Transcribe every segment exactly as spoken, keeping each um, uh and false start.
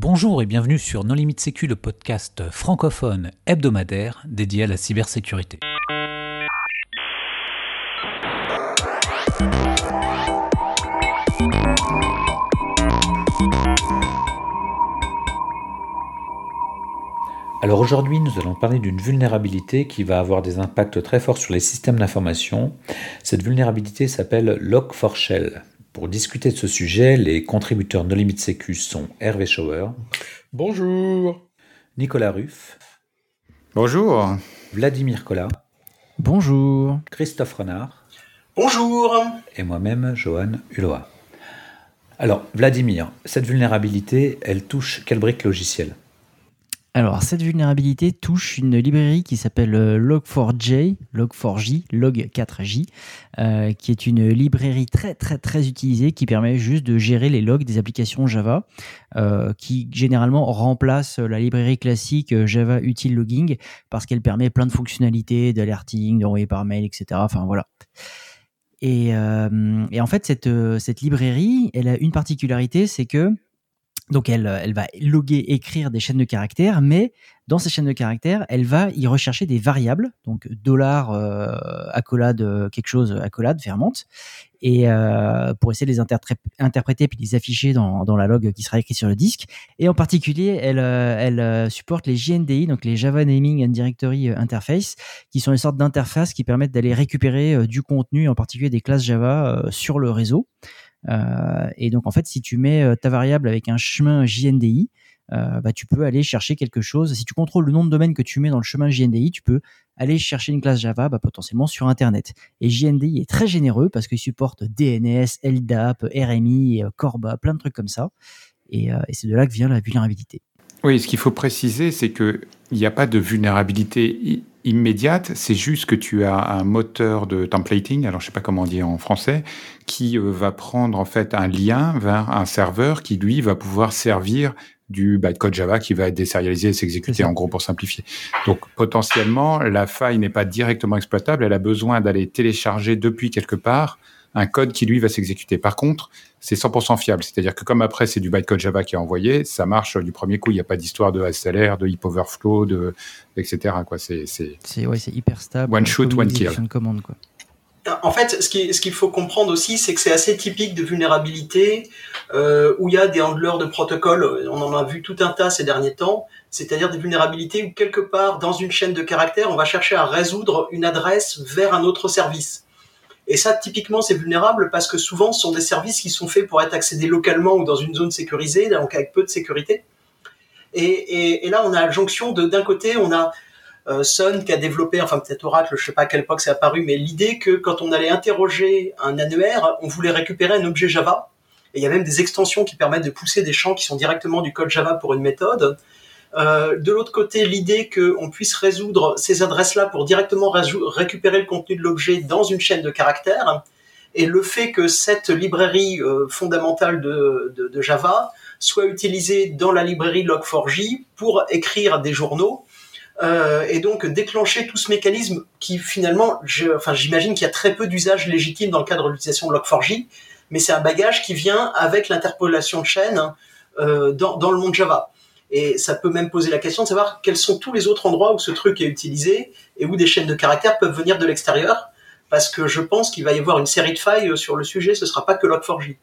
Bonjour et bienvenue sur NoLimitSécu, le podcast francophone hebdomadaire dédié à la cybersécurité. Alors aujourd'hui, nous allons parler d'une vulnérabilité qui va avoir des impacts très forts sur les systèmes d'information. Cette vulnérabilité s'appelle Log four Shell. Pour discuter de ce sujet, les contributeurs NoLimitSécu sont Hervé Schauer. Bonjour. Nicolas Ruff. Bonjour. Vladimir Collat. Bonjour. Christophe Renard. Bonjour. Et moi-même, Johan Uloa. Alors, Vladimir, cette vulnérabilité, elle touche quelle brique logicielle ? Alors, cette vulnérabilité touche une librairie qui s'appelle Log four J, Log four J, Log four J, euh, qui est une librairie très, très, très utilisée qui permet juste de gérer les logs des applications Java, euh, qui généralement remplace la librairie classique Java Util Logging parce qu'elle permet plein de fonctionnalités, d'alerting, d'envoyer par mail, et cetera. Enfin, voilà. Et, euh, et en fait, cette, cette librairie, elle a une particularité, c'est que Donc, elle, elle va loguer, écrire des chaînes de caractères, mais dans ces chaînes de caractères, elle va y rechercher des variables, donc dollar, euh, accolade, quelque chose, accolade, fermente, et euh, pour essayer de les interpré- interpréter et les afficher dans, dans la log qui sera écrite sur le disque. Et en particulier, elle, elle supporte les J N D I, donc les Java Naming and Directory Interface, qui sont une sorte d'interface qui permettent d'aller récupérer du contenu, en particulier des classes Java, sur le réseau. Euh, et donc en fait, si tu mets ta variable avec un chemin J N D I, euh, bah, tu peux aller chercher quelque chose. Si tu contrôles le nom de domaine que tu mets dans le chemin J N D I, tu peux aller chercher une classe Java bah, potentiellement sur Internet. Et J N D I est très généreux parce qu'il supporte D N S, L D A P, R M I, CORBA, plein de trucs comme ça. Et, euh, et c'est de là que vient la vulnérabilité. Oui, ce qu'il faut préciser, c'est qu'il n'y a pas de vulnérabilité immédiate, c'est juste que tu as un moteur de templating, alors je ne sais pas comment on dit en français, qui va prendre en fait un lien vers un serveur qui lui va pouvoir servir du bytecode Java qui va être désérialisé et s'exécuter en gros pour simplifier. Donc potentiellement, la faille n'est pas directement exploitable, elle a besoin d'aller télécharger depuis quelque part un code qui lui va s'exécuter. Par contre, c'est cent pour cent fiable, c'est-à-dire que comme après c'est du bytecode Java qui est envoyé, ça marche du premier coup, il n'y a pas d'histoire de S L R, de heap overflow, de, et cetera. Quoi. C'est, c'est, c'est, ouais, c'est hyper stable. One shoot, one kill. Commande, quoi. En fait, ce, qui, ce qu'il faut comprendre aussi, c'est que c'est assez typique de vulnérabilité euh, où il y a des handlers de protocole, on en a vu tout un tas ces derniers temps, c'est-à-dire des vulnérabilités où quelque part dans une chaîne de caractères, on va chercher à résoudre une adresse vers un autre service. Et ça, typiquement, c'est vulnérable parce que souvent, ce sont des services qui sont faits pour être accédés localement ou dans une zone sécurisée, donc avec peu de sécurité. Et, et, et là, on a la jonction de, d'un côté, on a euh, Sun qui a développé, enfin peut-être Oracle, je ne sais pas à quelle époque c'est apparu, mais l'idée que quand on allait interroger un annuaire, on voulait récupérer un objet Java. Et il y a même des extensions qui permettent de pousser des champs qui sont directement du code Java pour une méthode. Euh, de l'autre côté, l'idée qu'on puisse résoudre ces adresses-là pour directement rajou- récupérer le contenu de l'objet dans une chaîne de caractères, et le fait que cette librairie euh, fondamentale de, de, de Java soit utilisée dans la librairie Log four J pour écrire des journaux, euh, et donc déclencher tout ce mécanisme qui finalement, je, enfin, j'imagine qu'il y a très peu d'usages légitimes dans le cadre de l'utilisation de Log four J, mais c'est un bagage qui vient avec l'interpolation de chaîne euh, dans, dans le monde Java. Et ça peut même poser la question de savoir quels sont tous les autres endroits où ce truc est utilisé et où des chaînes de caractères peuvent venir de l'extérieur, parce que je pense qu'il va y avoir une série de failles sur le sujet, ce ne sera pas que Log four J.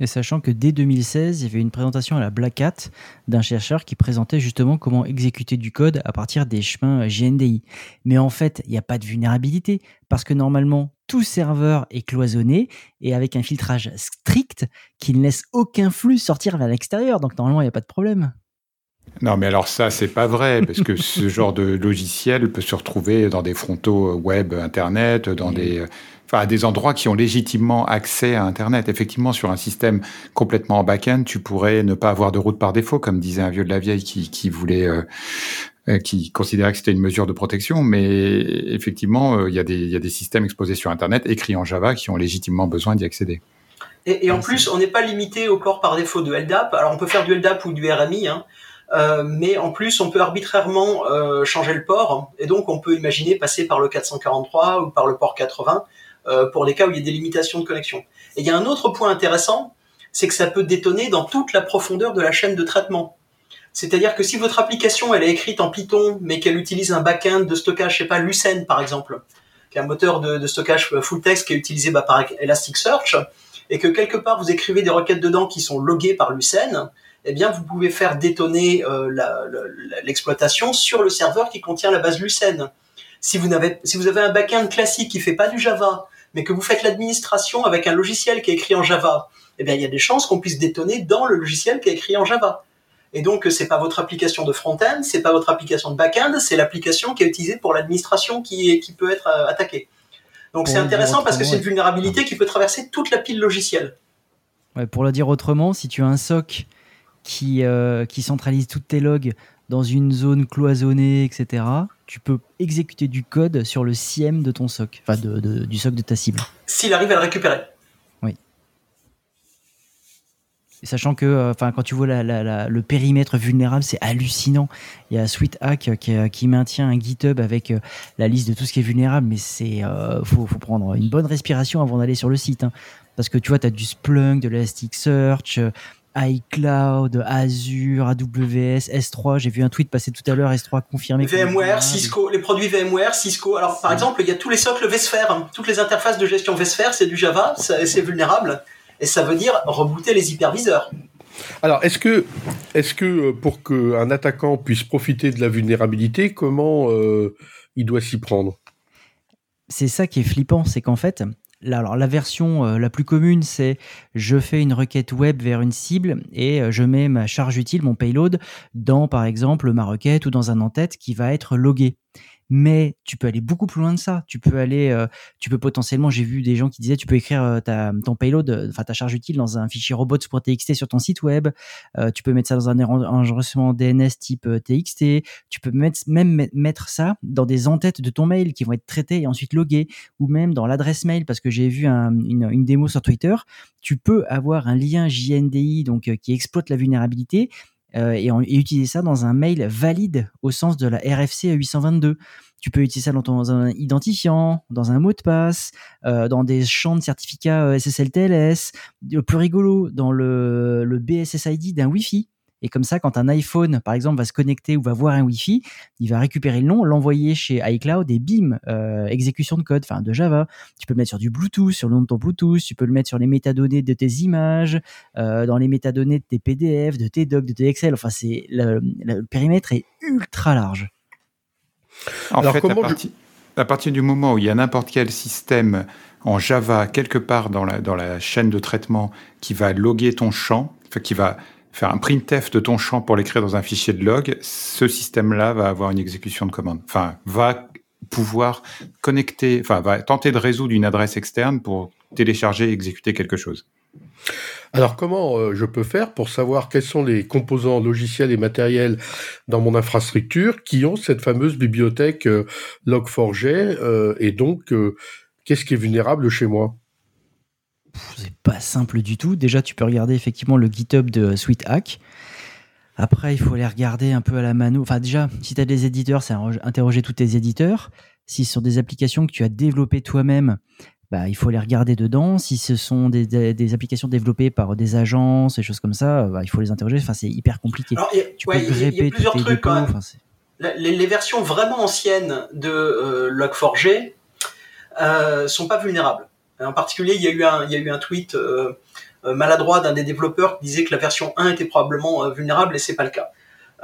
Et sachant que dès deux mille seize, il y avait une présentation à la Black Hat d'un chercheur qui présentait justement comment exécuter du code à partir des chemins J N D I. Mais en fait, il n'y a pas de vulnérabilité, parce que normalement, tout serveur est cloisonné et avec un filtrage strict qui ne laisse aucun flux sortir vers l'extérieur. Donc normalement, il n'y a pas de problème. Non, mais alors ça, c'est pas vrai, parce que ce genre de logiciel peut se retrouver dans des frontaux web, Internet, dans oui. des, enfin, des endroits qui ont légitimement accès à Internet. Effectivement, sur un système complètement en back-end, tu pourrais ne pas avoir de route par défaut, comme disait un vieux de la vieille qui, qui voulait... Euh, qui considérait que c'était une mesure de protection, mais effectivement, il y a des, il y a des systèmes exposés sur Internet, écrits en Java, qui ont légitimement besoin d'y accéder. Et, et en plus, on n'est pas limité au corps par défaut de L D A P. Alors, on peut faire du L D A P ou du R M I, hein. Euh, mais en plus, on peut arbitrairement euh, changer le port, et donc on peut imaginer passer par le quatre cent quarante-trois ou par le port quatre-vingts euh, pour les cas où il y a des limitations de connexion. Et il y a un autre point intéressant, c'est que ça peut détonner dans toute la profondeur de la chaîne de traitement. C'est-à-dire que si votre application elle est écrite en Python, mais qu'elle utilise un back-end de stockage, je sais pas, Lucene par exemple, qui est un moteur de, de stockage full text qui est utilisé bah, par Elasticsearch, et que quelque part vous écrivez des requêtes dedans qui sont loguées par Lucene, eh bien vous pouvez faire détonner euh, la, la, l'exploitation sur le serveur qui contient la base Lucene. Si vous, n'avez, si vous avez un back-end classique qui fait pas du Java, mais que vous faites l'administration avec un logiciel qui est écrit en Java, eh bien il y a des chances qu'on puisse détonner dans le logiciel qui est écrit en Java. Et donc, c'est pas votre application de front-end, c'est pas votre application de back-end, c'est l'application qui est utilisée pour l'administration qui, est, qui peut être euh, attaquée. Donc, pour c'est intéressant parce que c'est une vulnérabilité qui peut traverser toute la pile logicielle. Ouais, pour le dire autrement, si tu as un S O C qui, euh, qui centralise toutes tes logs dans une zone cloisonnée, et cetera, tu peux exécuter du code sur le C I E M de ton S O C, enfin de, de, du S O C de ta cible. S'il arrive à le récupérer. Sachant que, enfin, euh, quand tu vois la, la, la, le périmètre vulnérable, c'est hallucinant. Il y a SweetHack qui, qui maintient un GitHub avec euh, la liste de tout ce qui est vulnérable, mais c'est euh, faut, faut prendre une bonne respiration avant d'aller sur le site, hein. Parce que tu vois, t'as du Splunk, de l'Elasticsearch, euh, iCloud, Azure, A W S, S trois. J'ai vu un tweet passer tout à l'heure, S trois confirmé. VMware, Cisco, les produits VMware, Cisco. Alors, par ouais. exemple, il y a tous les socles vSphere, hein. Toutes les interfaces de gestion vSphere, c'est du Java, c'est, c'est vulnérable. Et ça veut dire rebooter les hyperviseurs. Alors, est-ce que, est-ce que pour qu'un attaquant puisse profiter de la vulnérabilité, comment euh, il doit s'y prendre ? C'est ça qui est flippant, c'est qu'en fait, là, alors, la version euh, la plus commune, c'est je fais une requête web vers une cible et euh, je mets ma charge utile, mon payload, dans par exemple ma requête ou dans un en-tête qui va être logué. Mais tu peux aller beaucoup plus loin de ça. Tu peux aller, euh, tu peux potentiellement, j'ai vu des gens qui disaient, tu peux écrire euh, ta, ton payload, enfin ta charge utile dans un fichier robots.txt sur ton site web. Euh, tu peux mettre ça dans un enregistrement D N S type euh, T X T. Tu peux mettre, même mettre ça dans des entêtes de ton mail qui vont être traitées et ensuite loguées, ou même dans l'adresse mail, parce que j'ai vu un, une, une démo sur Twitter. Tu peux avoir un lien J N D I donc euh, qui exploite la vulnérabilité. Euh, et, en, et utiliser ça dans un mail valide au sens de la R F C huit cent vingt-deux. Tu peux utiliser ça dans, ton, dans un identifiant, dans un mot de passe, euh, dans des champs de certificats euh, S S L T L S, euh, plus rigolo, dans le, le B S S I D d'un Wi-Fi. Et comme ça, quand un iPhone, par exemple, va se connecter ou va voir un Wi-Fi, il va récupérer le nom, l'envoyer chez iCloud et bim, euh, exécution de code, enfin de Java. Tu peux le mettre sur du Bluetooth, sur le nom de ton Bluetooth, tu peux le mettre sur les métadonnées de tes images, euh, dans les métadonnées de tes P D F, de tes docs, de tes Excel. Enfin, c'est le, le périmètre est ultra large. En Alors, fait, comment à, parti, je... à partir du moment où il y a n'importe quel système en Java, quelque part dans la, dans la chaîne de traitement, qui va loguer ton champ, qui va faire un printf de ton champ pour l'écrire dans un fichier de log, ce système-là va avoir une exécution de commande. Enfin, va pouvoir connecter, enfin, va tenter de résoudre une adresse externe pour télécharger et exécuter quelque chose. Alors, comment euh, je peux faire pour savoir quels sont les composants logiciels et matériels dans mon infrastructure qui ont cette fameuse bibliothèque euh, log four J euh, et donc, euh, qu'est-ce qui est vulnérable chez moi ? C'est pas simple du tout. Déjà, tu peux regarder effectivement le GitHub de SweetHack. Après, il faut aller regarder un peu à la mano. Enfin, déjà, si tu as des éditeurs, c'est interroger tous tes éditeurs. Si ce sont des applications que tu as développées toi-même, bah, il faut aller regarder dedans. Si ce sont des, des, des applications développées par des agences, des choses comme ça, bah, il faut les interroger. Enfin, c'est hyper compliqué. Alors, y a, tu ouais, peux y, y a plusieurs trucs quand même. Enfin, les, les versions vraiment anciennes de euh, log four J euh, sont pas vulnérables. En particulier, il y a eu un, il y a eu un tweet euh, maladroit d'un des développeurs qui disait que la version un était probablement euh, vulnérable et c'est pas le cas.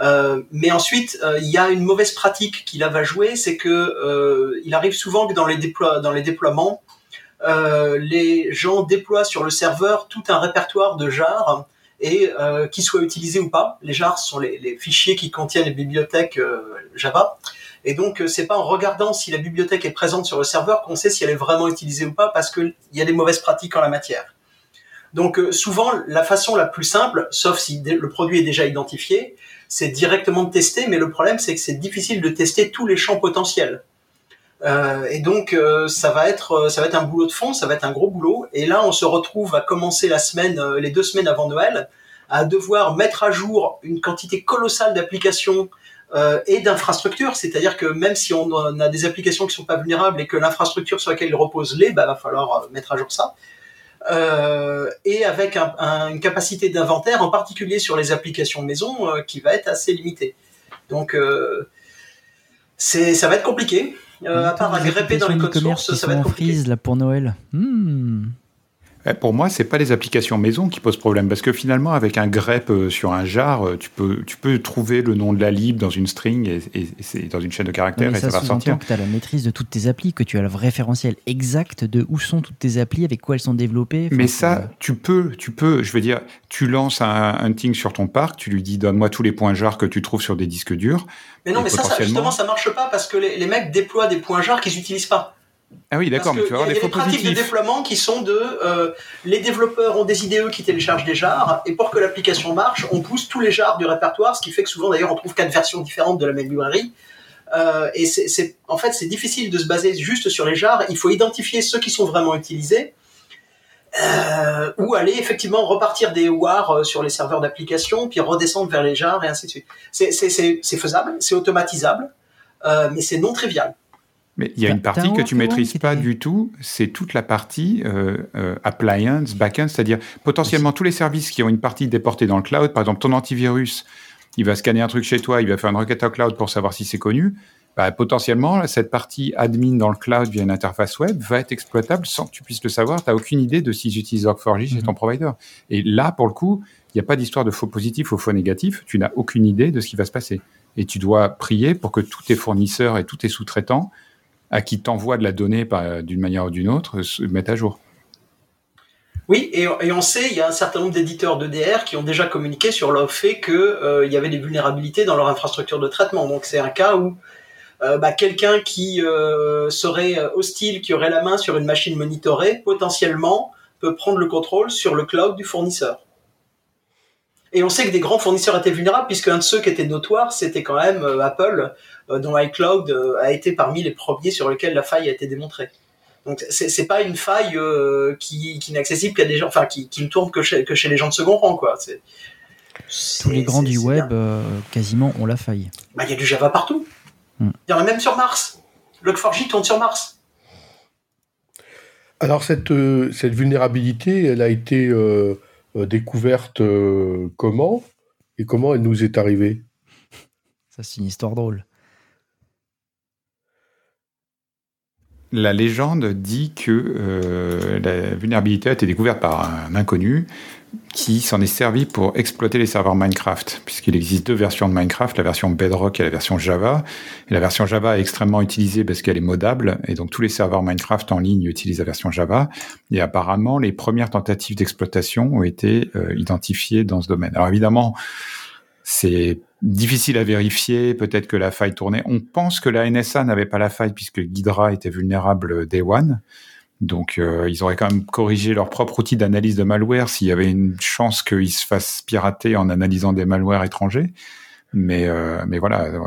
Euh, mais ensuite, euh, il y a une mauvaise pratique qui là va jouer, c'est que euh, il arrive souvent que dans les, déplo- dans les déploiements, euh, les gens déploient sur le serveur tout un répertoire de jars et euh, qu'ils soient utilisés ou pas. Les jars sont les, les fichiers qui contiennent les bibliothèques euh, Java. Et donc, c'est pas en regardant si la bibliothèque est présente sur le serveur qu'on sait si elle est vraiment utilisée ou pas, parce qu'il y a des mauvaises pratiques en la matière. Donc, souvent, la façon la plus simple, sauf si le produit est déjà identifié, c'est directement de tester, mais le problème, c'est que c'est difficile de tester tous les champs potentiels. Euh, et donc, euh, ça va être ça va être un boulot de fond, ça va être un gros boulot. Et là, on se retrouve à commencer la semaine, les deux semaines avant Noël, à devoir mettre à jour une quantité colossale d'applications Euh, et d'infrastructure, c'est-à-dire que même si on a des applications qui sont pas vulnérables et que l'infrastructure sur laquelle ils reposent l'est, bah, va falloir mettre à jour ça. euh, et avec un, un, une capacité d'inventaire, en particulier sur les applications maison, euh, qui va être assez limitée. Donc, euh, c'est, ça va être compliqué. Euh, à part agripper dans les codes sources, ça va être compliqué. Frise, là, pour Noël. Hmm. Pour moi, ce n'est pas les applications maison qui posent problème, parce que finalement, avec un grep sur un jar, tu peux, tu peux trouver le nom de la lib dans une string, et, et, et dans une chaîne de caractères, non, et ça, ça va sortir. Que tu as la maîtrise de toutes tes applis, que tu as le référentiel exact de où sont toutes tes applis, avec quoi elles sont développées. Enfin, mais ça, euh... tu peux, tu peux, je veux dire, tu lances un hunting sur ton parc, tu lui dis « donne-moi tous les points jar que tu trouves sur des disques durs ». Mais non, mais ça, ça, justement, ça ne marche pas, parce que les, les mecs déploient des points jar qu'ils n'utilisent pas. Ah oui, d'accord, mais tu vas avoir des faux positifs. Il y a des pratiques de déploiement qui sont de... Euh, les développeurs ont des I D E qui téléchargent des jars, et pour que l'application marche, on pousse tous les jars du répertoire, ce qui fait que souvent, d'ailleurs, on trouve quatre versions différentes de la même librairie. Euh, et c'est, c'est, en fait, c'est difficile de se baser juste sur les jars. Il faut identifier ceux qui sont vraiment utilisés, euh, ou aller effectivement repartir des war sur les serveurs d'application, puis redescendre vers les jars, et ainsi de suite. C'est, c'est, c'est, c'est faisable, c'est automatisable, euh, mais c'est non trivial. Mais il y a une partie que tu ne maîtrises pas du tout, c'est toute la partie euh, euh, appliance, backend, c'est-à-dire potentiellement tous les services qui ont une partie déportée dans le cloud. Par exemple, ton antivirus, il va scanner un truc chez toi, il va faire une requête au cloud pour savoir si c'est connu. Bah, potentiellement, cette partie admin dans le cloud via une interface web va être exploitable sans que tu puisses le savoir. Tu n'as aucune idée de s'ils utilisent Log four J chez mm-hmm. ton provider. Et là, pour le coup, il n'y a pas d'histoire de faux positif ou faux négatif. Tu n'as aucune idée de ce qui va se passer. Et tu dois prier pour que tous tes fournisseurs et tous tes sous-traitants à qui t'envoie de la donnée par, d'une manière ou d'une autre, se mettent à jour. Oui, et, et on sait, il y a un certain nombre d'éditeurs d'E D R qui ont déjà communiqué sur le fait qu'il euh, y avait des vulnérabilités dans leur infrastructure de traitement. Donc c'est un cas où euh, bah, quelqu'un qui euh, serait hostile, qui aurait la main sur une machine monitorée, potentiellement peut prendre le contrôle sur le cloud du fournisseur. Et on sait que des grands fournisseurs étaient vulnérables, puisque un de ceux qui était notoire, c'était quand même euh, Apple, euh, dont iCloud euh, a été parmi les premiers sur lesquels la faille a été démontrée. Donc c'est, c'est pas une faille euh, qui, qui n'est accessible qu'à des gens, enfin qui, qui ne tourne que chez, que chez les gens de second rang, quoi. C'est, c'est, Tous les grands c'est, du c'est web, euh, quasiment, ont la faille. Bah il y a du Java partout. Mm. Il y en a même sur Mars. Log four J tourne sur Mars. Alors cette euh, cette vulnérabilité, elle a été euh... Euh, découverte euh, comment et comment elle nous est arrivée. Ça, c'est une histoire drôle. La légende dit que euh, la vulnérabilité a été découverte par un inconnu qui s'en est servi pour exploiter les serveurs Minecraft, puisqu'il existe deux versions de Minecraft, la version Bedrock et la version Java. Et la version Java est extrêmement utilisée parce qu'elle est modable, et donc tous les serveurs Minecraft en ligne utilisent la version Java. Et apparemment, les premières tentatives d'exploitation ont été euh, identifiées dans ce domaine. Alors évidemment, c'est difficile à vérifier, peut-être que la faille tournait. On pense que la N S A n'avait pas la faille puisque Ghidra était vulnérable day one. Donc, euh, ils auraient quand même corrigé leur propre outil d'analyse de malware s'il y avait une chance qu'ils se fassent pirater en analysant des malwares étrangers. Mais, euh, mais voilà, euh,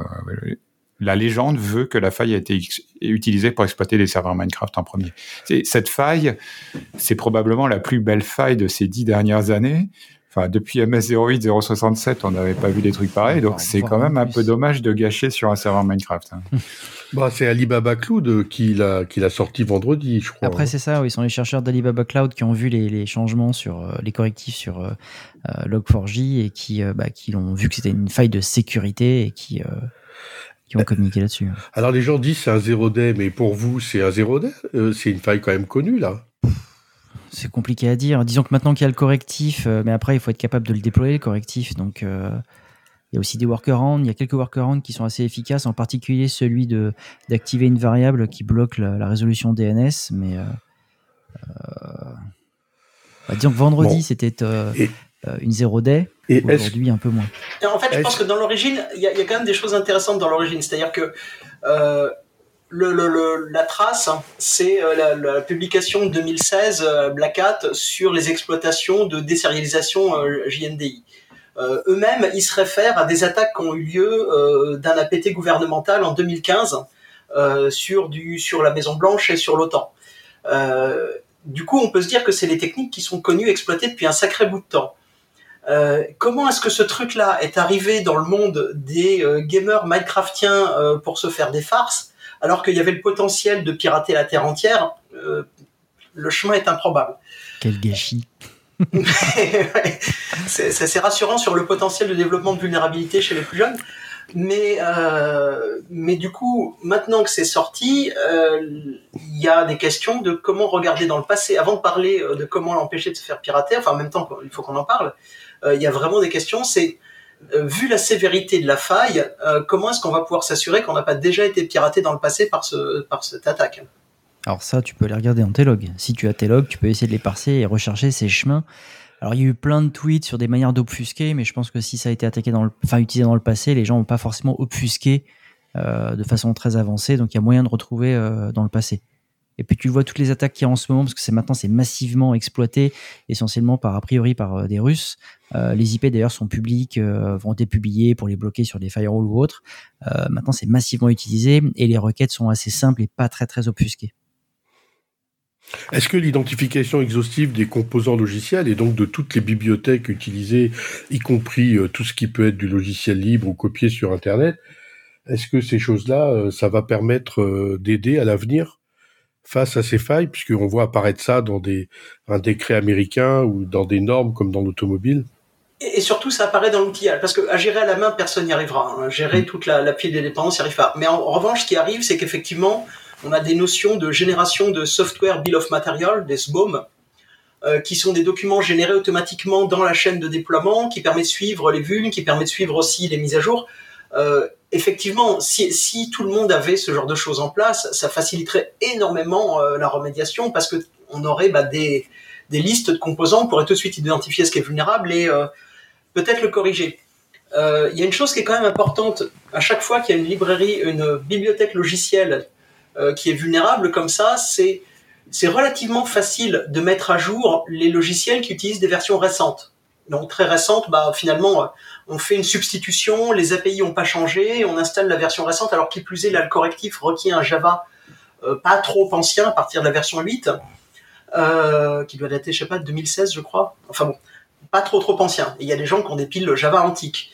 la légende veut que la faille a été ex- utilisée pour exploiter les serveurs Minecraft en premier. C'est, cette faille, c'est probablement la plus belle faille de ces dix dernières années. Enfin, depuis M S zéro huit zéro soixante-sept, on n'avait pas vu des trucs pareils, donc c'est quand même un peu dommage de gâcher sur un serveur Minecraft. Hein. Bah, c'est Alibaba Cloud qui l'a, qui l'a sorti vendredi, je crois. Après, hein. C'est ça, oui, ce sont les chercheurs d'Alibaba Cloud qui ont vu les, les changements, sur euh, les correctifs sur euh, Log four J et qui, euh, bah, qui ont vu que c'était une faille de sécurité et qui, euh, qui ont communiqué là-dessus. Alors, les gens disent c'est un zero day, mais pour vous, c'est un zero day euh, c'est une faille quand même connue, là. C'est compliqué à dire. Disons que maintenant qu'il y a le correctif, euh, mais après, il faut être capable de le déployer, le correctif. Donc, euh, il y a aussi des workarounds. Il y a quelques workarounds qui sont assez efficaces, en particulier celui de, d'activer une variable qui bloque la, la résolution D N S. Mais euh, euh, bah, disons que vendredi, bon. c'était euh, et, euh, une zero day. Et aujourd'hui, un peu moins. En fait, je pense que dans l'origine, il y, y a quand même des choses intéressantes dans l'origine. C'est-à-dire que... Euh, Le, le, le, la trace, c'est la, la publication deux mille seize euh, Black Hat sur les exploitations de désérialisation euh, J N D I. Euh, eux-mêmes, ils se réfèrent à des attaques qui ont eu lieu euh, d'un A P T gouvernemental en deux mille quinze euh, sur, du, sur la Maison-Blanche et sur l'OTAN. Euh, du coup, on peut se dire que c'est les techniques qui sont connues, exploitées depuis un sacré bout de temps. Euh, comment est-ce que ce truc-là est arrivé dans le monde des euh, gamers minecraftiens euh, pour se faire des farces ? Alors qu'il y avait le potentiel de pirater la Terre entière, euh, le chemin est improbable. Quel gâchis. Ouais, c'est, c'est, c'est rassurant sur le potentiel de développement de vulnérabilité chez les plus jeunes. Mais, euh, mais du coup, maintenant que c'est sorti, euh, il y a des questions de comment regarder dans le passé. Avant de parler de comment l'empêcher de se faire pirater, enfin en même temps, il faut qu'on en parle, euh, il y a vraiment des questions. C'est, euh, vu la sévérité de la faille, euh, comment est-ce qu'on va pouvoir s'assurer qu'on n'a pas déjà été piraté dans le passé par, ce, par cette attaque ? Alors ça, tu peux les regarder dans tes logs. Si tu as tes logs, tu peux essayer de les parser et rechercher ces chemins. Alors, il y a eu plein de tweets sur des manières d'obfusquer, mais je pense que si ça a été attaqué dans le, enfin, utilisé dans le passé, les gens n'ont pas forcément obfusqué euh, de façon très avancée, donc il y a moyen de retrouver euh, dans le passé. Et puis, tu vois toutes les attaques qu'il y a en ce moment, parce que c'est, maintenant, c'est massivement exploité, essentiellement, par a priori, par euh, des Russes. Euh, les I P, d'ailleurs, sont publics, euh, vont être publiés pour les bloquer sur des firewalls ou autres. Euh, maintenant, c'est massivement utilisé, et les requêtes sont assez simples et pas très, très obfusquées. Est-ce que l'identification exhaustive des composants logiciels et donc de toutes les bibliothèques utilisées, y compris tout ce qui peut être du logiciel libre ou copié sur Internet, est-ce que ces choses-là, ça va permettre d'aider à l'avenir face à ces failles, puisqu'on voit apparaître ça dans des, un décret américain ou dans des normes comme dans l'automobile ? Et surtout, ça apparaît dans l'outillage, parce que à gérer à la main, personne n'y arrivera. Hein. Gérer toute la, la pile des dépendances, n'y arrive pas. Mais en, en revanche, ce qui arrive, c'est qu'effectivement, on a des notions de génération de software bill of material, des S B O M, euh, qui sont des documents générés automatiquement dans la chaîne de déploiement, qui permet de suivre les vulnes, qui permet de suivre aussi les mises à jour. Euh, effectivement, si, si tout le monde avait ce genre de choses en place, ça faciliterait énormément euh, la remédiation, parce que on aurait bah, des, des listes de composants, on pourrait tout de suite identifier ce qui est vulnérable et euh, peut-être le corriger. Euh, y a une chose qui est quand même importante, à chaque fois qu'il y a une librairie, une bibliothèque logicielle euh, qui est vulnérable comme ça, c'est, c'est relativement facile de mettre à jour les logiciels qui utilisent des versions récentes. Donc très récentes, bah, finalement, on fait une substitution, les A P I n'ont pas changé, on installe la version récente, alors qui plus est, là, le correctif requiert un Java euh, pas trop ancien, à partir de la version huit, euh, qui doit dater, je sais pas, de deux mille seize, je crois. Enfin bon. Pas trop trop ancien. Il y a des gens qui ont des piles Java antiques.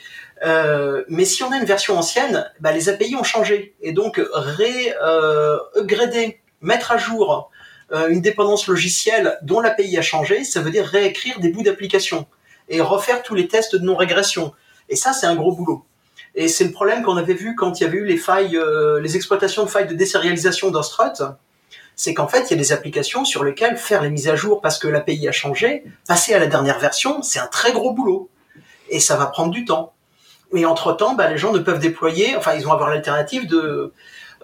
Euh, mais si on a une version ancienne, bah, les A P I ont changé. Et donc, ré, euh, upgrader, mettre à jour euh, une dépendance logicielle dont l'A P I a changé, ça veut dire réécrire des bouts d'application et refaire tous les tests de non-régression. Et ça, c'est un gros boulot. Et c'est le problème qu'on avait vu quand il y avait eu les failles, euh, les exploitations de failles de désérialisation dans Strut. C'est qu'en fait, il y a des applications sur lesquelles faire les mises à jour parce que l'A P I a changé, passer à la dernière version, c'est un très gros boulot. Et ça va prendre du temps. Et entre-temps, bah, les gens ne peuvent déployer, enfin, ils vont avoir l'alternative de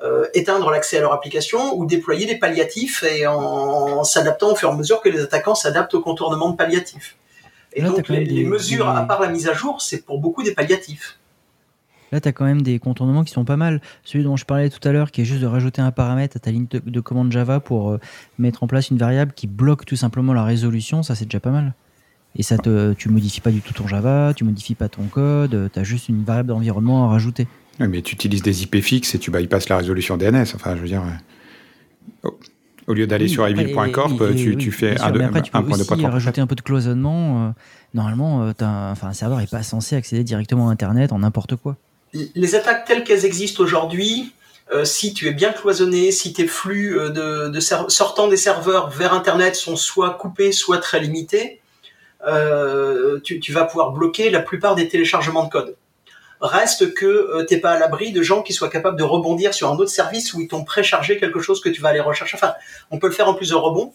euh, éteindre l'accès à leur application ou déployer des palliatifs et en, en s'adaptant au fur et à mesure que les attaquants s'adaptent au contournement de palliatifs. Et là, donc, les, des, les mesures, des... à part la mise à jour, c'est pour beaucoup des palliatifs. Là, tu as quand même des contournements qui sont pas mal. Celui dont je parlais tout à l'heure, qui est juste de rajouter un paramètre à ta ligne de, de commande Java pour euh, mettre en place une variable qui bloque tout simplement la résolution, ça c'est déjà pas mal. Et ça te, tu modifies pas du tout ton Java, tu modifies pas ton code, tu as juste une variable d'environnement à rajouter. Oui, mais tu utilises des I P fixes et tu bypasses la résolution D N S. Enfin, je veux dire, oh. Au lieu d'aller oui, sur ivy point corp, tu, oui, tu fais un, deux, après, tu un point de poids. Tu peux aussi rajouter un peu de cloisonnement. Normalement, t'as, enfin, un serveur n'est pas censé accéder directement à Internet en n'importe quoi. Les attaques telles qu'elles existent aujourd'hui, euh, si tu es bien cloisonné, si tes flux de, de ser- sortant des serveurs vers Internet sont soit coupés, soit très limités, euh, tu, tu vas pouvoir bloquer la plupart des téléchargements de code. Reste que euh, t'es pas à l'abri de gens qui soient capables de rebondir sur un autre service où ils t'ont préchargé quelque chose que tu vas aller rechercher. Enfin, on peut le faire en plusieurs rebonds.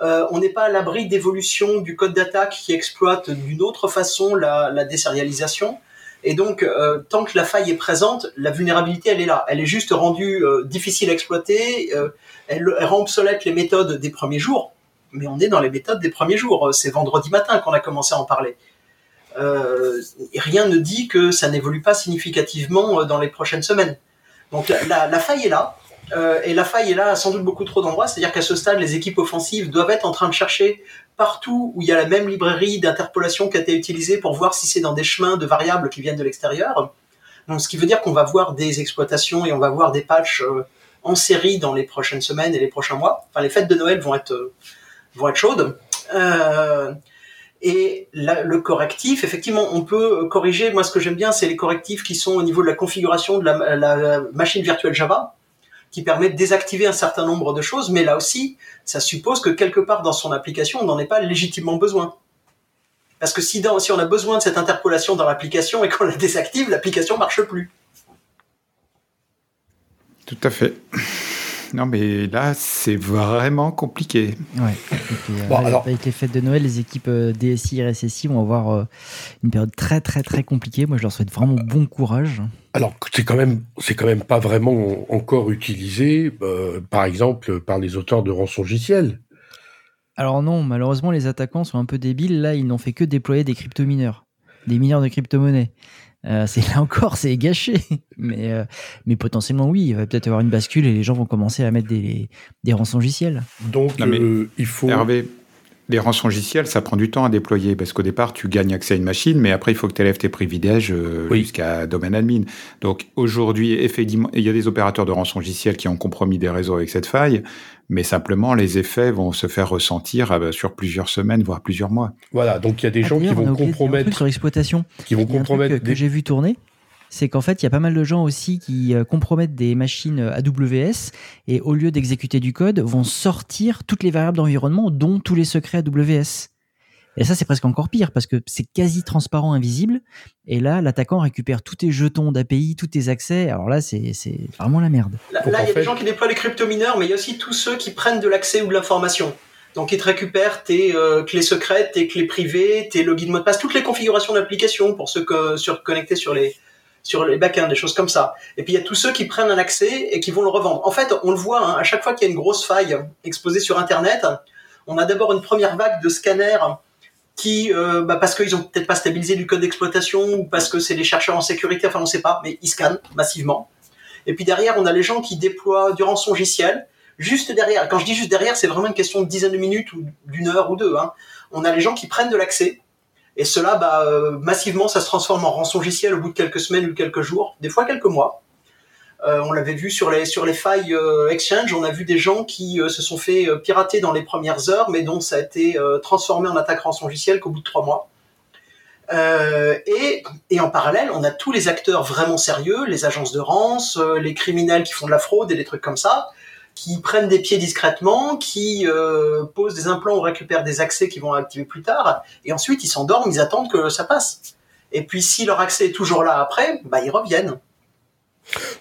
Euh, on n'est pas à l'abri d'évolution du code d'attaque qui exploite d'une autre façon la, la désérialisation. Et donc, euh, tant que la faille est présente, la vulnérabilité, elle est là. Elle est juste rendue euh, difficile à exploiter. Euh, elle, elle rend obsolète les méthodes des premiers jours. Mais on est dans les méthodes des premiers jours. C'est vendredi matin qu'on a commencé à en parler. Euh, rien ne dit que ça n'évolue pas significativement dans les prochaines semaines. Donc la, la, la faille est là, euh, et la faille est là à sans doute beaucoup trop d'endroits, c'est-à-dire qu'à ce stade, les équipes offensives doivent être en train de chercher partout où il y a la même librairie d'interpolation qui a été utilisée pour voir si c'est dans des chemins de variables qui viennent de l'extérieur. Donc ce qui veut dire qu'on va voir des exploitations et on va voir des patchs euh, en série dans les prochaines semaines et les prochains mois. Enfin, les fêtes de Noël vont être, euh, vont être chaudes. Euh... Et là, le correctif, effectivement, on peut corriger. Moi, ce que j'aime bien, c'est les correctifs qui sont au niveau de la configuration de la, la machine virtuelle Java, qui permet de désactiver un certain nombre de choses, mais là aussi, ça suppose que quelque part dans son application, on n'en ait pas légitimement besoin. Parce que si, dans, si on a besoin de cette interpolation dans l'application et qu'on la désactive, l'application ne marche plus. Tout à fait. Non, mais là, c'est vraiment compliqué. Ouais. Et puis, bon, euh, alors... avec les fêtes de Noël, les équipes D S I et R S S I vont avoir euh, une période très, très, très compliquée. Moi, je leur souhaite vraiment bon courage. Alors, c'est quand même, c'est quand même pas vraiment encore utilisé, euh, par exemple, par les auteurs de rançongiciels. Alors non, malheureusement, les attaquants sont un peu débiles. Là, ils n'ont fait que déployer des crypto-mineurs, des mineurs de crypto-monnaies. Euh, c'est là encore, c'est gâché. Mais, euh, mais potentiellement, oui, il va peut-être avoir une bascule et les gens vont commencer à mettre des, des rançongiciels. Donc, non, euh, il faut... Hervé, les rançongiciels, ça prend du temps à déployer parce qu'au départ, tu gagnes accès à une machine, mais après, il faut que tu élèves tes privilèges euh, oui. jusqu'à domaine admin. Donc, aujourd'hui, effectivement, il y a des opérateurs de rançongiciels qui ont compromis des réseaux avec cette faille, mais simplement, les effets vont se faire ressentir euh, sur plusieurs semaines, voire plusieurs mois. Voilà, donc il y a des ah, gens qui vont compromettre... sur l'exploitation. Qui vont compromettre... Que, des... que j'ai vu tourner, c'est qu'en fait, il y a pas mal de gens aussi qui euh, compromettent des machines A W S et au lieu d'exécuter du code, vont sortir toutes les variables d'environnement, dont tous les secrets A W S. Et ça, c'est presque encore pire parce que c'est quasi transparent, invisible. Et là, l'attaquant récupère tous tes jetons d'A P I, tous tes accès. Alors là, c'est, c'est vraiment la merde. Là, il y a fait... des gens qui déploient les crypto-mineurs, mais il y a aussi tous ceux qui prennent de l'accès ou de l'information. Donc, ils te récupèrent tes euh, clés secrètes, tes clés privées, tes logins, mots de passe, toutes les configurations d'application pour ceux que, sur, connectés sur les, sur les backends, des choses comme ça. Et puis, il y a tous ceux qui prennent un accès et qui vont le revendre. En fait, on le voit, hein, à chaque fois qu'il y a une grosse faille exposée sur Internet, on a d'abord une première vague de scanners qui, euh, bah parce qu'ils ont peut-être pas stabilisé du code d'exploitation ou parce que c'est les chercheurs en sécurité, enfin on sait pas, mais ils scannent massivement. Et puis derrière, on a les gens qui déploient du rançongiciel. Juste derrière, quand je dis juste derrière, c'est vraiment une question de dizaines de minutes ou d'une heure ou deux. Hein. On a les gens qui prennent de l'accès. Et cela, bah, euh, massivement, ça se transforme en rançongiciel au bout de quelques semaines ou quelques jours, des fois quelques mois. Euh, on l'avait vu sur les, sur les failles euh, Exchange, on a vu des gens qui euh, se sont fait euh, pirater dans les premières heures, mais dont ça a été euh, transformé en attaque rançongicielle qu'au bout de trois mois. Euh, et, et en parallèle, on a tous les acteurs vraiment sérieux, les agences de rançon, euh, les criminels qui font de la fraude et des trucs comme ça, qui prennent des pieds discrètement, qui euh, posent des implants ou récupèrent des accès qu'ils vont activer plus tard, et ensuite ils s'endorment, ils attendent que ça passe. Et puis si leur accès est toujours là après, bah, ils reviennent.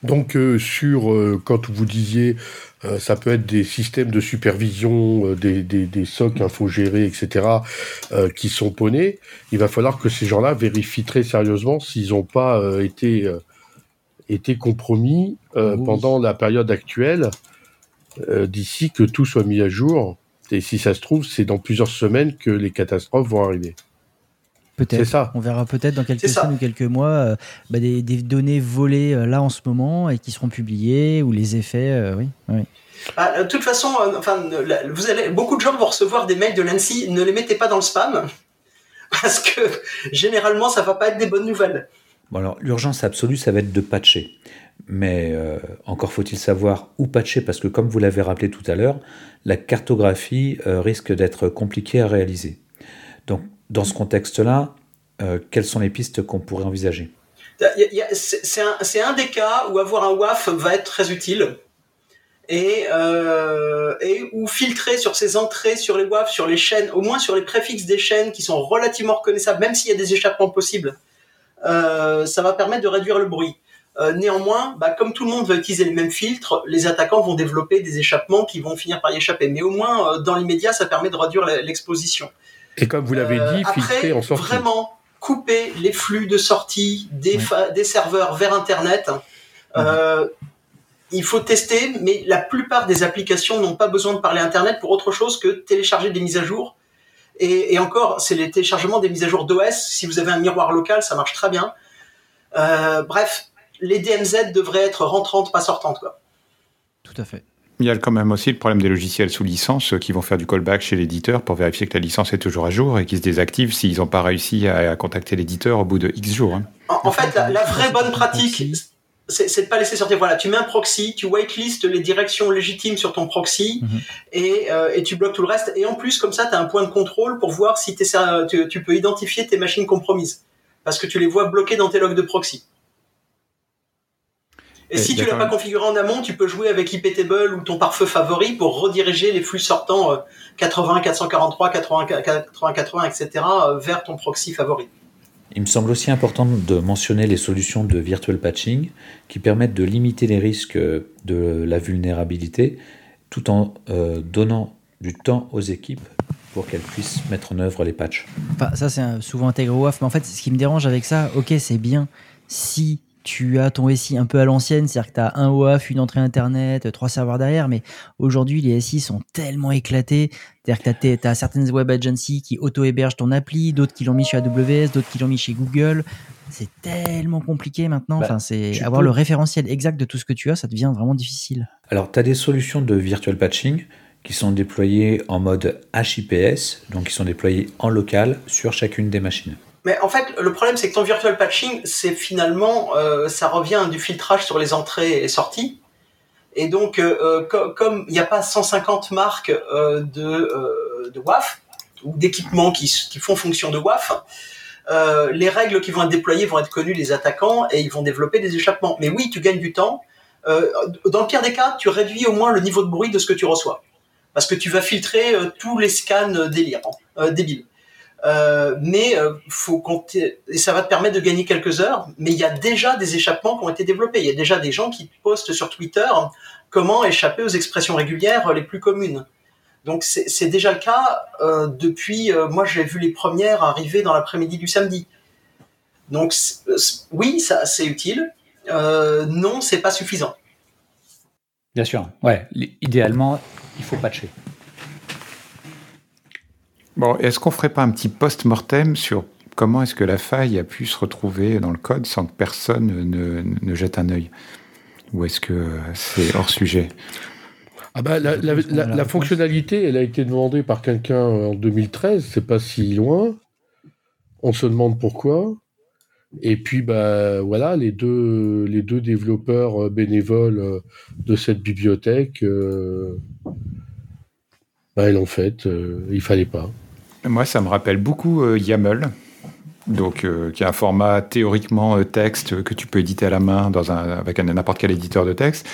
Donc euh, sur euh, quand vous disiez euh, ça peut être des systèmes de supervision, euh, des, des, des S O C infogérés, et cetera euh, qui sont ponés, il va falloir que ces gens-là vérifient très sérieusement s'ils n'ont pas euh, été, euh, été compromis euh, oui. pendant la période actuelle euh, d'ici que tout soit mis à jour. Et si ça se trouve, c'est dans plusieurs semaines que les catastrophes vont arriver. Peut-être. C'est ça. On verra peut-être dans quelques semaines ou quelques mois euh, bah des, des données volées euh, là en ce moment et qui seront publiées ou les effets. Euh, oui. oui. Ah, de toute façon, euh, enfin, la, vous allez, beaucoup de gens vont recevoir des mails de l'A N S I. Ne les mettez pas dans le spam parce que généralement, ça ne va pas être des bonnes nouvelles. Bon alors, l'urgence absolue, ça va être de patcher. Mais euh, encore faut-il savoir où patcher parce que, comme vous l'avez rappelé tout à l'heure, la cartographie euh, risque d'être compliquée à réaliser. Donc, dans ce contexte-là, euh, quelles sont les pistes qu'on pourrait envisager ? C'est un, c'est un des cas où avoir un W A F va être très utile et, euh, et où filtrer sur ces entrées, sur les W A F, sur les chaînes, au moins sur les préfixes des chaînes qui sont relativement reconnaissables, même s'il y a des échappements possibles, euh, ça va permettre de réduire le bruit. Euh, néanmoins, bah, comme tout le monde va utiliser les mêmes filtres, les attaquants vont développer des échappements qui vont finir par y échapper. Mais au moins, euh, dans l'immédiat, ça permet de réduire l'exposition. Et comme vous l'avez dit, euh, filtrer en sortie. Après, vraiment couper les flux de sortie des, ouais. fa- des serveurs vers Internet. Euh, ouais. Il faut tester, mais la plupart des applications n'ont pas besoin de parler Internet pour autre chose que télécharger des mises à jour. Et, et encore, c'est les téléchargements des mises à jour d'O S. Si vous avez un miroir local, ça marche très bien. Euh, bref, les D M Z devraient être rentrantes, pas sortantes, quoi. Tout à fait. Il y a quand même aussi le problème des logiciels sous licence qui vont faire du callback chez l'éditeur pour vérifier que la licence est toujours à jour et qu'ils se désactivent s'ils n'ont pas réussi à contacter l'éditeur au bout de X jours. Hein. En, en fait, la, la vraie bonne pratique, c'est, c'est de ne pas laisser sortir. Voilà, tu mets un proxy, tu whitelist les directions légitimes sur ton proxy mm-hmm. et, euh, et tu bloques tout le reste. Et en plus, comme ça, tu as un point de contrôle pour voir si tu, tu peux identifier tes machines compromises parce que tu les vois bloquées dans tes logs de proxy. Et, et si tu l'as pas configuré en amont, tu peux jouer avec I P table ou ton pare-feu favori pour rediriger les flux sortants quatre-vingts, quatre cent quarante-trois, quatre-vingts, quatre-vingts, quatre-vingts, et cetera vers ton proxy favori. Il me semble aussi important de mentionner les solutions de virtual patching qui permettent de limiter les risques de la vulnérabilité tout en euh, donnant du temps aux équipes pour qu'elles puissent mettre en œuvre les patchs. Ça, c'est souvent intégré au W A F, mais en fait, ce qui me dérange avec ça, ok, c'est bien si tu as ton S I un peu à l'ancienne, c'est-à-dire que tu as un W A F, une entrée Internet, trois serveurs derrière, mais aujourd'hui, les S I sont tellement éclatés, c'est-à-dire que tu as certaines web agencies qui auto-hébergent ton appli, d'autres qui l'ont mis chez A W S, d'autres qui l'ont mis chez Google. C'est tellement compliqué maintenant. Bah, enfin, c'est avoir peux... le référentiel exact de tout ce que tu as, ça devient vraiment difficile. Alors, tu as des solutions de virtual patching qui sont déployées en mode H I P S, donc qui sont déployées en local sur chacune des machines. Mais en fait, le problème, c'est que ton virtual patching, c'est finalement, euh, ça revient à du filtrage sur les entrées et sorties. Et donc, euh, co- comme il n'y a pas cent cinquante marques euh, de, euh, de W A F ou d'équipements qui, qui font fonction de W A F, euh, les règles qui vont être déployées vont être connues des attaquants et ils vont développer des échappements. Mais oui, tu gagnes du temps. Euh, dans le pire des cas, tu réduis au moins le niveau de bruit de ce que tu reçois, parce que tu vas filtrer euh, tous les scans délirants, euh, débiles. Euh, mais euh, faut compter, et ça va te permettre de gagner quelques heures, mais il y a déjà des échappements qui ont été développés. Il y a déjà des gens qui postent sur Twitter comment échapper aux expressions régulières les plus communes. Donc c'est, c'est déjà le cas euh, depuis, euh, moi j'ai vu les premières arriver dans l'après-midi du samedi. Donc c'est, c'est, oui, ça, c'est utile, euh, non, c'est pas suffisant. Bien sûr, ouais. Idéalement, il faut patcher. Bon, est-ce qu'on ne ferait pas un petit post-mortem sur comment est-ce que la faille a pu se retrouver dans le code sans que personne ne, ne jette un œil ? Ou est-ce que c'est hors sujet ? Ah bah, la, la, la, la fonctionnalité, elle a été demandée par quelqu'un en deux mille treize, c'est pas si loin. On se demande pourquoi. Et puis, bah, voilà, les deux, les deux développeurs bénévoles de cette bibliothèque, euh, bah, ils l'ont faite, euh, il ne fallait pas. Moi, ça me rappelle beaucoup euh, YAML, donc, euh, qui est un format théoriquement euh, texte que tu peux éditer à la main dans un, avec un, n'importe quel éditeur de texte.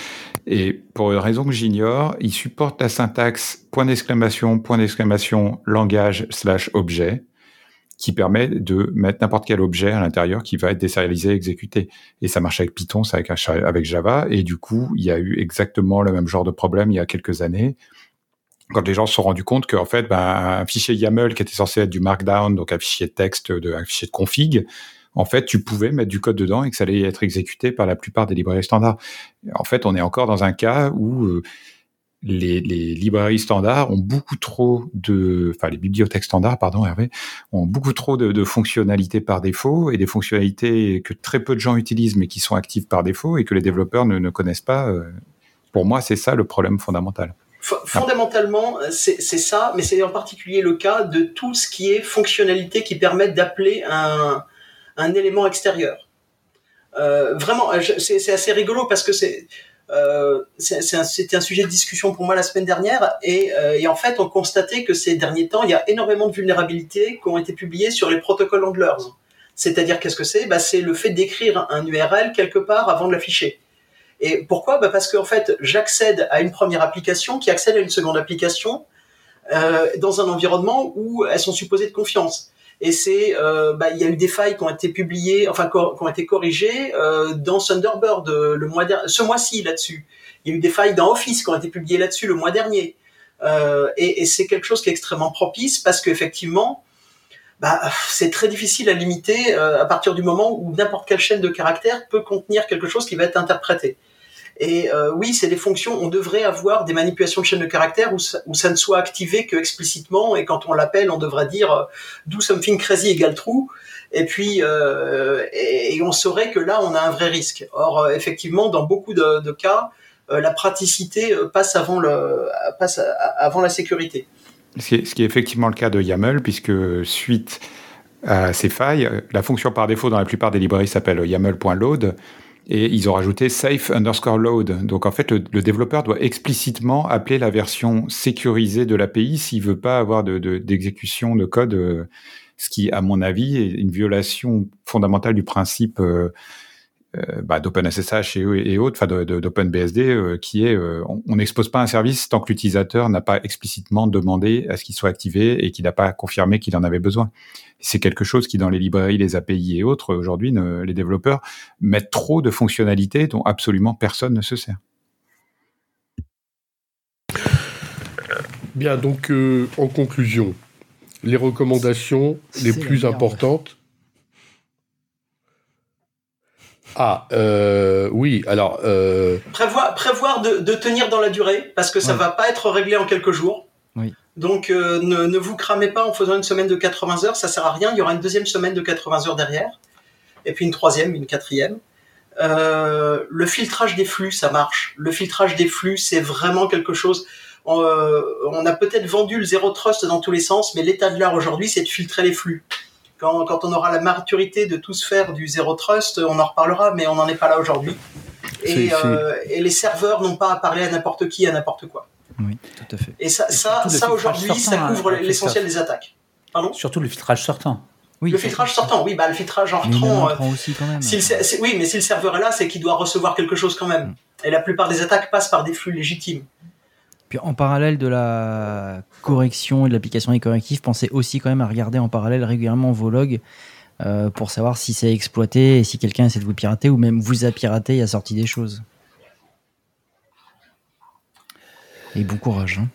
Et pour une raison que j'ignore, il supporte la syntaxe point d'exclamation, point d'exclamation, langage, slash objet, qui permet de mettre n'importe quel objet à l'intérieur qui va être désérialisé et exécuté. Et ça marche avec Python, ça avec, avec Java. Et du coup, il y a eu exactement le même genre de problème il y a quelques années, quand les gens se sont rendus compte qu'en fait, ben, un fichier YAML qui était censé être du markdown, donc un fichier de texte, de, un fichier de config, en fait, tu pouvais mettre du code dedans et que ça allait être exécuté par la plupart des librairies standards. En fait, on est encore dans un cas où euh, les, les librairies standards ont beaucoup trop de... Enfin, les bibliothèques standards, pardon, Hervé, ont beaucoup trop de, de fonctionnalités par défaut et des fonctionnalités que très peu de gens utilisent mais qui sont actives par défaut et que les développeurs ne, ne connaissent pas. Pour moi, c'est ça le problème fondamental. Fondamentalement, c'est, c'est ça, mais c'est en particulier le cas de tout ce qui est fonctionnalité qui permet d'appeler un, un élément extérieur. Euh, vraiment, c'est, c'est assez rigolo parce que c'est, euh, c'est, c'est un, c'était un sujet de discussion pour moi la semaine dernière et, euh, et en fait, on constatait que ces derniers temps, il y a énormément de vulnérabilités qui ont été publiées sur les protocoles handlers. C'est-à-dire, qu'est-ce que c'est ? Bah, c'est le fait d'écrire un U R L quelque part avant de l'afficher. Et pourquoi ? Bah parce qu'en fait, j'accède à une première application qui accède à une seconde application euh, dans un environnement où elles sont supposées de confiance. Et c'est, euh, bah, il y a eu des failles qui ont été publiées, enfin qui ont été corrigées euh, dans Thunderbird le mois dernier, ce mois-ci là-dessus. Il y a eu des failles dans Office qui ont été publiées là-dessus le mois dernier. Euh, et, et c'est quelque chose qui est extrêmement propice parce qu'effectivement, bah, c'est très difficile à limiter euh, à partir du moment où n'importe quelle chaîne de caractères peut contenir quelque chose qui va être interprété. Et euh, oui, c'est des fonctions, on devrait avoir des manipulations de chaînes de caractères où ça, où ça ne soit activé que explicitement, et quand on l'appelle, on devrait dire euh, « do something crazy égale true », et puis euh, et, et on saurait que là, on a un vrai risque. Or, euh, effectivement, dans beaucoup de, de cas, euh, la praticité passe avant, le, passe avant la sécurité. Ce qui est effectivement le cas de YAML, puisque suite à ces failles, la fonction par défaut dans la plupart des librairies s'appelle yaml.load, et ils ont rajouté safe underscore load. Donc en fait, le, le développeur doit explicitement appeler la version sécurisée de l'A P I s'il ne veut pas avoir de, de, d'exécution de code, ce qui, à mon avis, est une violation fondamentale du principe euh, euh, bah, d'OpenSSH et, et autres, enfin d'OpenBSD, euh, qui est euh, on n'expose pas un service tant que l'utilisateur n'a pas explicitement demandé à ce qu'il soit activé et qu'il n'a pas confirmé qu'il en avait besoin. C'est quelque chose qui, dans les librairies, les A P I et autres, aujourd'hui, ne, les développeurs mettent trop de fonctionnalités dont absolument personne ne se sert. Bien, donc, euh, en conclusion, les recommandations c'est, les c'est plus importantes. Ah, euh, oui, alors... Euh... Prévoir, prévoir de, de tenir dans la durée, parce que ça ne ouais. va pas être réglé en quelques jours. Oui. Donc, euh, ne, ne vous cramez pas en faisant une semaine de quatre-vingts heures, ça ne sert à rien. Il y aura une deuxième semaine de quatre-vingts heures derrière, et puis une troisième, une quatrième. Euh, le filtrage des flux, ça marche. Le filtrage des flux, c'est vraiment quelque chose... On a peut-être vendu le Zero Trust dans tous les sens, mais l'état de l'art aujourd'hui, c'est de filtrer les flux. Quand, quand on aura la maturité de tous faire du Zero Trust, on en reparlera, mais on n'en est pas là aujourd'hui. Et, c'est, euh, c'est... et les serveurs n'ont pas à parler à n'importe qui, à n'importe quoi. Oui, tout à fait. Et ça, et ça, ça aujourd'hui, ça couvre à, l'essentiel des attaques. Pardon ? Surtout le filtrage sortant. Oui, le filtrage c'est... sortant, oui, bah, le filtrage entrant. Euh, aussi quand même. Si le, c'est, oui, mais si le serveur est là, c'est qu'il doit recevoir quelque chose quand même. Et la plupart des attaques passent par des flux légitimes. Puis en parallèle de la correction et de l'application des correctifs, pensez aussi quand même à regarder en parallèle régulièrement vos logs euh, pour savoir si c'est exploité et si quelqu'un essaie de vous pirater ou même vous a piraté et a sorti des choses. Et bon courage. Hein.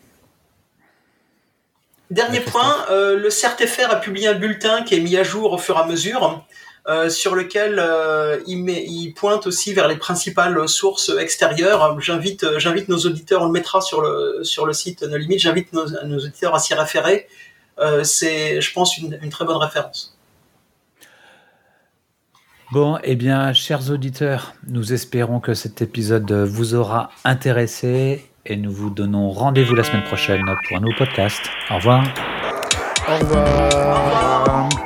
Dernier point, euh, le C R T F R a publié un bulletin qui est mis à jour au fur et à mesure, euh, sur lequel euh, il, met, il pointe aussi vers les principales sources extérieures. J'invite, j'invite nos auditeurs, on le mettra sur le, sur le site NoLimit, j'invite nos, nos auditeurs à s'y référer. Euh, c'est, je pense, une, une très bonne référence. Bon, eh bien, chers auditeurs, nous espérons que cet épisode vous aura intéressé et nous vous donnons rendez-vous la semaine prochaine pour un nouveau podcast. Au revoir. Au revoir. Au revoir.